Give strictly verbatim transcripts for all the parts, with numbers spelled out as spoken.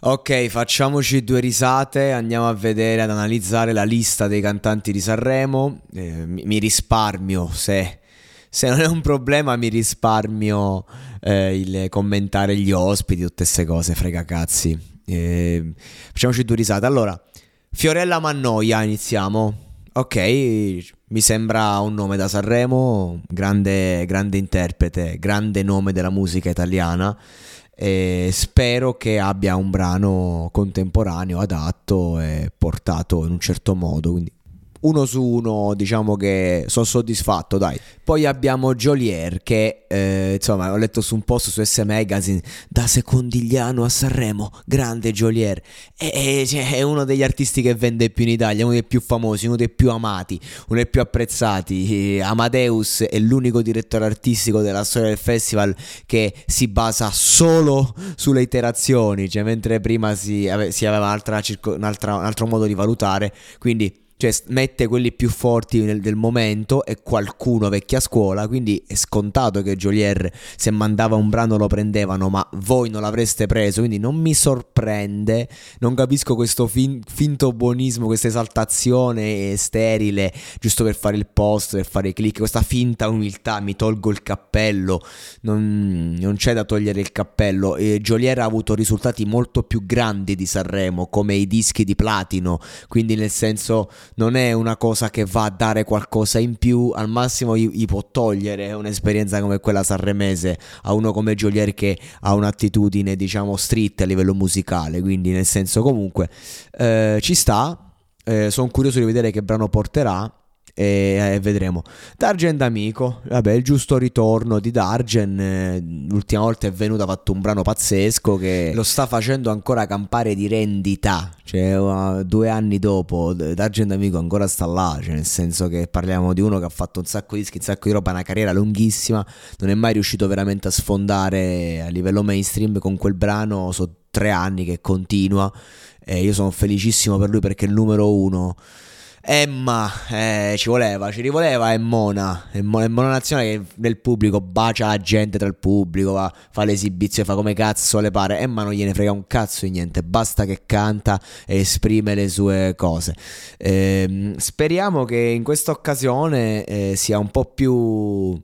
Ok, facciamoci due risate, andiamo a vedere, ad analizzare la lista dei cantanti di Sanremo. eh, mi, mi risparmio, se, se non è un problema mi risparmio eh, il commentare gli ospiti, tutte queste cose, frega cazzi. eh, Facciamoci due risate. Allora, Fiorella Mannoia, iniziamo. Ok, mi sembra un nome da Sanremo, grande, grande interprete, grande nome della musica italiana. E spero che abbia un brano contemporaneo adatto e portato in un certo modo, quindi uno su uno diciamo che sono soddisfatto, dai. Poi abbiamo Geolier che eh, insomma, ho letto su un post su S Magazine, da Secondigliano a Sanremo, grande Geolier. E, e, cioè, è uno degli artisti che vende più in Italia, uno dei più famosi, uno dei più amati, uno dei più apprezzati. E Amadeus è l'unico direttore artistico della storia del festival che si basa solo sulle iterazioni, cioè, mentre prima si, ave- si aveva un'altra circo- un'altra, un altro modo di valutare, quindi cioè mette quelli più forti nel, del momento e qualcuno vecchia scuola, quindi è scontato che Geolier, se mandava un brano lo prendevano, ma voi non l'avreste preso, quindi non mi sorprende. Non capisco questo fin, finto buonismo, questa esaltazione sterile giusto per fare il post, per fare i click, questa finta umiltà. Mi tolgo il cappello, non, non c'è da togliere il cappello. eh, Geolier ha avuto risultati molto più grandi di Sanremo, come i dischi di platino, quindi nel senso non è una cosa che va a dare qualcosa in più, al massimo gli, gli può togliere un'esperienza come quella sanremese a uno come Geolier, che ha un'attitudine diciamo street a livello musicale, quindi nel senso comunque eh, ci sta. eh, sono curioso di vedere che brano porterà e eh, vedremo. Dargen D'Amico, vabbè, il giusto ritorno di Dargen. eh, l'ultima volta è venuto, ha fatto un brano pazzesco che lo sta facendo ancora campare di rendita, cioè uh, due anni dopo Dargen D'Amico ancora sta là, cioè, nel senso che parliamo di uno che ha fatto un sacco di dischi, un sacco di roba, una carriera lunghissima, non è mai riuscito veramente a sfondare a livello mainstream. Con quel brano sono tre anni che continua e io sono felicissimo per lui, perché il numero uno Emma, eh, ci voleva, ci rivoleva. È Mona, è Mona Nazionale, che nel pubblico bacia la gente, tra il pubblico va, fa le esibizioni, fa come cazzo le pare. Emma non gliene frega un cazzo di niente, basta che canta e esprime le sue cose. eh, Speriamo che in questa occasione eh, sia un po' più...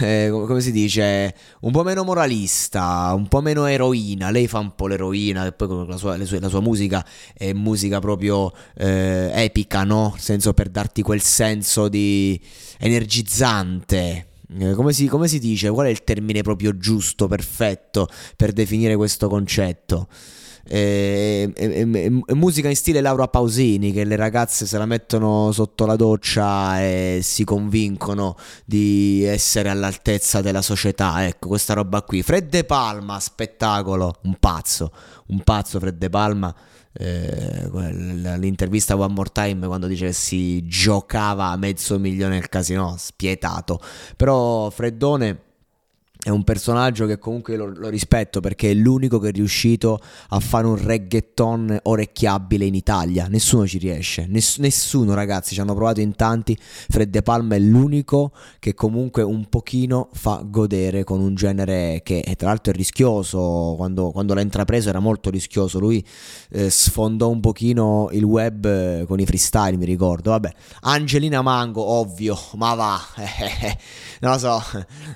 Eh, come si dice, un po' meno moralista, un po' meno eroina. Lei fa un po' l'eroina, e poi con la sua, le sue, la sua musica è musica proprio eh, epica, no? Senso, per darti quel senso di energizzante. Eh, come, si, come si dice? Qual è il termine proprio giusto, perfetto per definire questo concetto? E, e, e, e musica in stile Laura Pausini, che le ragazze se la mettono sotto la doccia e si convincono di essere all'altezza della società. Ecco, questa roba qui. Fred De Palma, spettacolo, un pazzo, un pazzo Fred De Palma. Eh, l'intervista One More Time, quando dice che si giocava mezzo milione al casino, spietato. Però Freddone È un personaggio che comunque lo, lo rispetto, perché è l'unico che è riuscito a fare un reggaeton orecchiabile in Italia. Nessuno ci riesce, Ness- nessuno ragazzi, ci hanno provato in tanti. Fred De Palma è l'unico che comunque un pochino fa godere con un genere che tra l'altro è rischioso. Quando, quando l'ha intrapreso era molto rischioso. Lui eh, sfondò un pochino il web eh, con i freestyle, mi ricordo. Vabbè, Angelina Mango, ovvio, ma va, non lo so,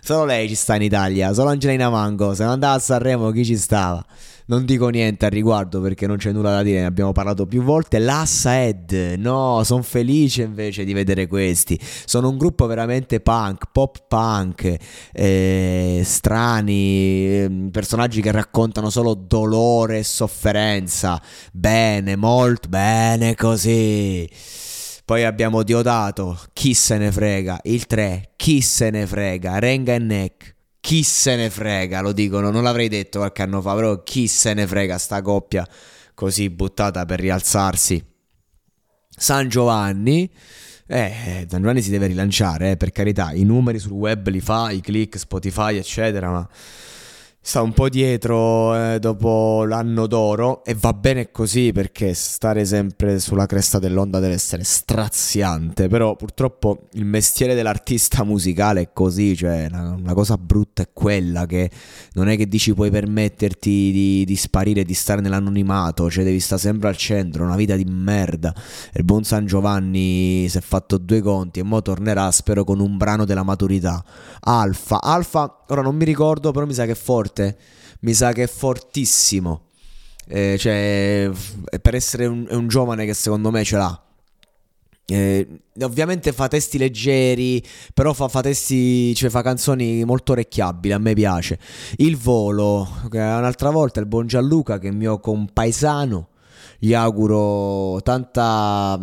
solo lei ci sta in Italia. Solo Angelina Mango, se non andava a Sanremo chi ci stava? Non dico niente al riguardo perché non c'è nulla da dire, ne abbiamo parlato più volte. La Saed, no, sono felice invece di vedere questi. Sono un gruppo veramente punk, pop punk, eh, strani, personaggi che raccontano solo dolore e sofferenza. Bene, molto bene così. Poi abbiamo Diodato, chi se ne frega. Il tre, chi se ne frega. Renga e Nek, chi se ne frega, lo dicono, non l'avrei detto qualche anno fa, però chi se ne frega, sta coppia così buttata per rialzarsi. Sangiovanni, eh, Sangiovanni si deve rilanciare, eh, per carità, i numeri sul web li fa, i click, Spotify eccetera, ma sta un po' dietro eh, dopo l'anno d'oro, e va bene così perché stare sempre sulla cresta dell'onda deve essere straziante, però purtroppo il mestiere dell'artista musicale è così, cioè una, una cosa brutta è quella che non è che dici puoi permetterti di, di sparire, di stare nell'anonimato, cioè devi stare sempre al centro, una vita di merda. Il buon Sangiovanni si è fatto due conti e mo tornerà, spero, con un brano della maturità. Alfa, Alfa ora non mi ricordo, però mi sa che è forte, mi sa che è fortissimo, eh, cioè per essere un, un giovane che secondo me ce l'ha. Eh, ovviamente fa testi leggeri, però fa, fa testi, cioè fa canzoni molto orecchiabili, a me piace. Il Volo, un'altra volta, il buon Gianluca che è mio compaesano, gli auguro tanta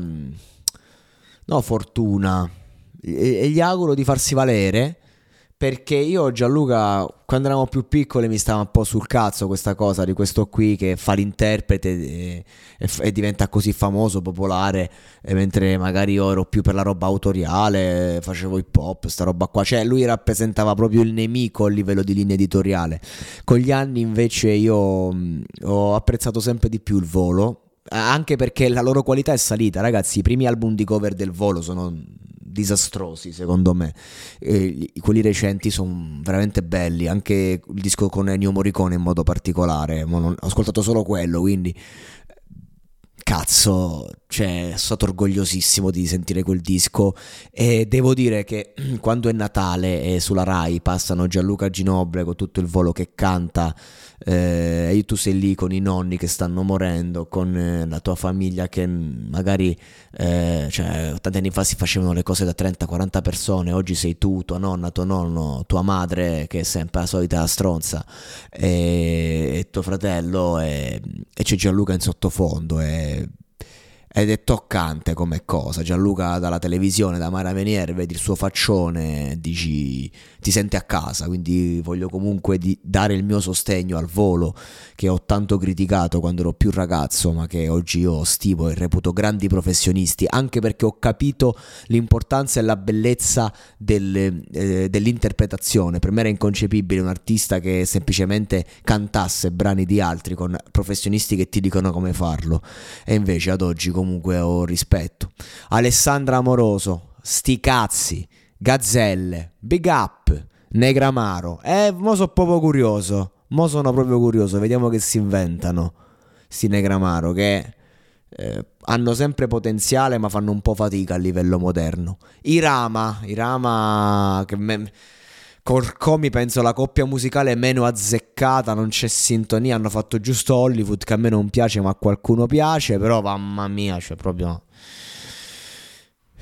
no fortuna e, e gli auguro di farsi valere. Perché io, Gianluca, quando eravamo più piccoli mi stava un po' sul cazzo questa cosa di questo qui che fa l'interprete e, e, e diventa così famoso, popolare, e mentre magari io ero più per la roba autoriale, facevo hip hop, sta roba qua. Cioè lui rappresentava proprio il nemico a livello di linea editoriale. Con gli anni invece io mh, ho apprezzato sempre di più il Volo, anche perché la loro qualità è salita. Ragazzi, i primi album di cover del Volo sono disastrosi secondo me, e quelli recenti sono veramente belli, anche il disco con Ennio Morricone in modo particolare. Ho ascoltato solo quello, quindi cazzo, cioè, stato orgogliosissimo di sentire quel disco. E devo dire che quando è Natale e sulla Rai passano Gianluca Ginoble con tutto il Volo che canta, eh, e tu sei lì con i nonni che stanno morendo, con eh, la tua famiglia che magari eh, cioè, tanti anni fa si facevano le cose da trenta quaranta persone, oggi sei tu, tua nonna, tuo nonno, tua madre che è sempre la solita stronza, e, e tuo fratello, e, e c'è Gianluca in sottofondo, e ed è toccante come cosa. Gianluca dalla televisione, da Mara Venier, vedi il suo faccione, dici ti senti a casa. Quindi voglio comunque di dare il mio sostegno al Volo, che ho tanto criticato quando ero più ragazzo, ma che oggi io stimo e reputo grandi professionisti, anche perché ho capito l'importanza e la bellezza del, eh, dell'interpretazione. Per me era inconcepibile un artista che semplicemente cantasse brani di altri con professionisti che ti dicono come farlo, e invece ad oggi comunque ho rispetto. Alessandra Amoroso, sti cazzi, Gazzelle, Big Up, Negramaro. Eh, mo sono proprio curioso. Mo sono proprio curioso. Vediamo che si inventano sti Negramaro, che eh, hanno sempre potenziale, ma fanno un po' fatica a livello moderno. Irama, Irama che me... Corcomi penso la coppia musicale meno azzeccata, non c'è sintonia, hanno fatto giusto Hollywood, che a me non piace ma a qualcuno piace, però mamma mia, cioè proprio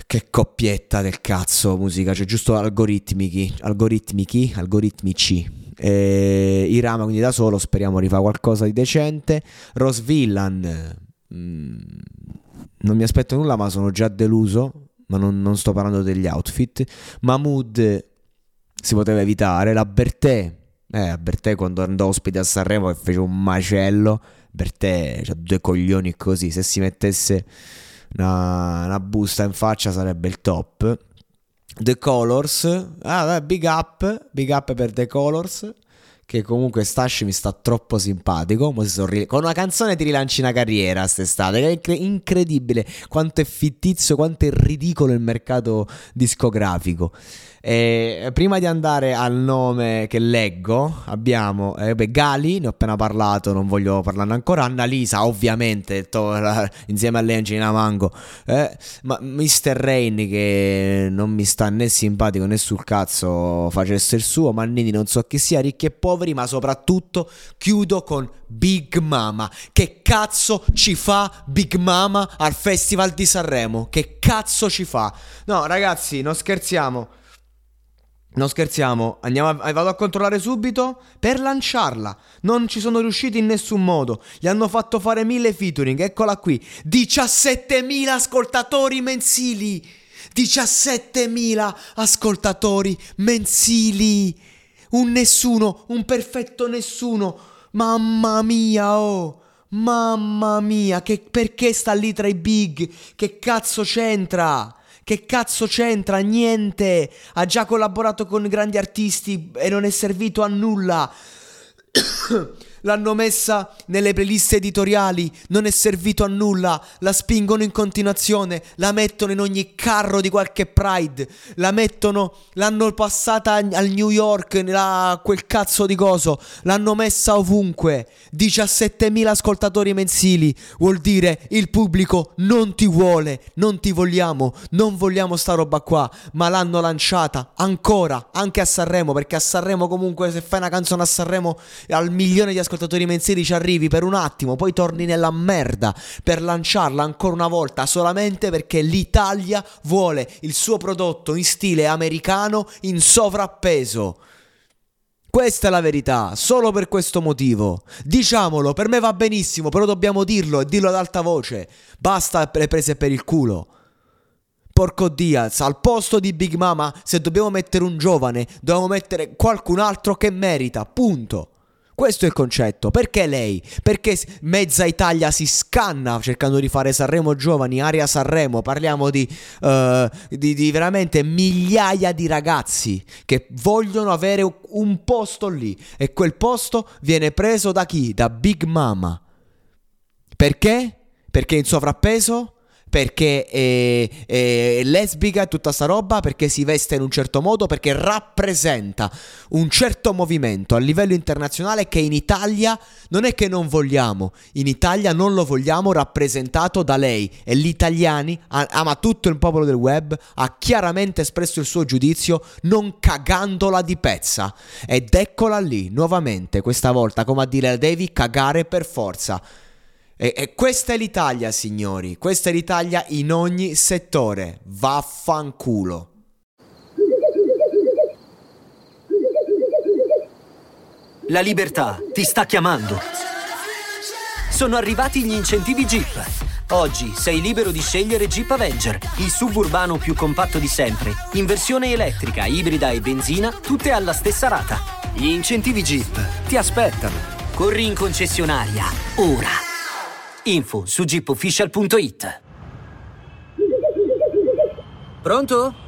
che coppietta del cazzo musica, cioè giusto algoritmici, algoritmici, algoritmici. E Irama quindi da solo, speriamo rifà qualcosa di decente. Rose Villan, mm, non mi aspetto nulla, ma sono già deluso, ma non, non sto parlando degli outfit. Mahmood si poteva evitare. La Bertè, eh, la Bertè quando andò ospite a Sanremo e fece un macello. Bertè c'ha due coglioni così, se si mettesse una, una busta in faccia sarebbe il top. The Colors, ah, big up, big up per The Colors, che comunque Stash mi sta troppo simpatico. Con una canzone ti rilanci una carriera quest'estate, che è incredibile quanto è fittizio, quanto è ridicolo il mercato discografico. E prima di andare al nome che leggo abbiamo eh, beh, Gali, ne ho appena parlato, non voglio parlarne ancora. Annalisa ovviamente to- insieme a lei Angelina Mango, eh, ma mister Rain, che non mi sta né simpatico né sul cazzo, facesse il suo. Mannini non so chi sia, Ricchi e Poveri, ma soprattutto chiudo con Big Mama. Che cazzo ci fa Big Mama al Festival di Sanremo? Che cazzo ci fa? No ragazzi, non scherziamo, non scherziamo, andiamo a, vado a controllare subito per lanciarla. Non ci sono riusciti in nessun modo, gli hanno fatto fare mille featuring, eccola qui, diciassettemila ascoltatori mensili, diciassettemila ascoltatori mensili, un nessuno, un perfetto nessuno. Mamma mia, oh, mamma mia, che perché sta lì tra i big? Che cazzo c'entra? Che cazzo c'entra? Niente. Ha già collaborato con grandi artisti e non è servito a nulla. L'hanno messa nelle playlist editoriali, non è servito a nulla. La spingono in continuazione, la mettono in ogni carro di qualche Pride, la mettono, l'hanno passata al New York, nella, quel cazzo di coso, l'hanno messa ovunque. diciassettemila ascoltatori mensili vuol dire il pubblico non ti vuole, non ti vogliamo, non vogliamo sta roba qua. Ma l'hanno lanciata ancora, anche a Sanremo, perché a Sanremo comunque se fai una canzone a Sanremo al milione di ascoltatori mensili ci arrivi per un attimo, poi torni nella merda. Per lanciarla ancora una volta solamente perché l'Italia vuole il suo prodotto in stile americano in sovrappeso. Questa è la verità, solo per questo motivo. Diciamolo, per me va benissimo, però dobbiamo dirlo e dirlo ad alta voce. Basta le prese per il culo. Porco Diaz, al posto di Big Mama, se dobbiamo mettere un giovane, dobbiamo mettere qualcun altro che merita, punto. Questo è il concetto. Perché lei? Perché mezza Italia si scanna cercando di fare Sanremo Giovani, Area Sanremo. Parliamo di, uh, di, di veramente migliaia di ragazzi che vogliono avere un posto lì. E quel posto viene preso da chi? Da Big Mama. Perché? Perché in sovrappeso? Perché è, è lesbica e tutta sta roba, perché si veste in un certo modo, perché rappresenta un certo movimento a livello internazionale che in Italia non è che non vogliamo, in Italia non lo vogliamo rappresentato da lei. E gli italiani, ama tutto il popolo del web, ha chiaramente espresso il suo giudizio non cagandola di pezza, ed eccola lì nuovamente, questa volta come a dire devi cagare per forza. E, e questa è l'Italia, signori, questa è l'Italia in ogni settore, vaffanculo. La libertà ti sta chiamando. Sono arrivati gli incentivi Jeep. Oggi sei libero di scegliere Jeep Avenger, il suburbano più compatto di sempre, in versione elettrica, ibrida e benzina, tutte alla stessa rata. Gli incentivi Jeep ti aspettano. Corri in concessionaria, ora. Info su jeep official punto it. Pronto?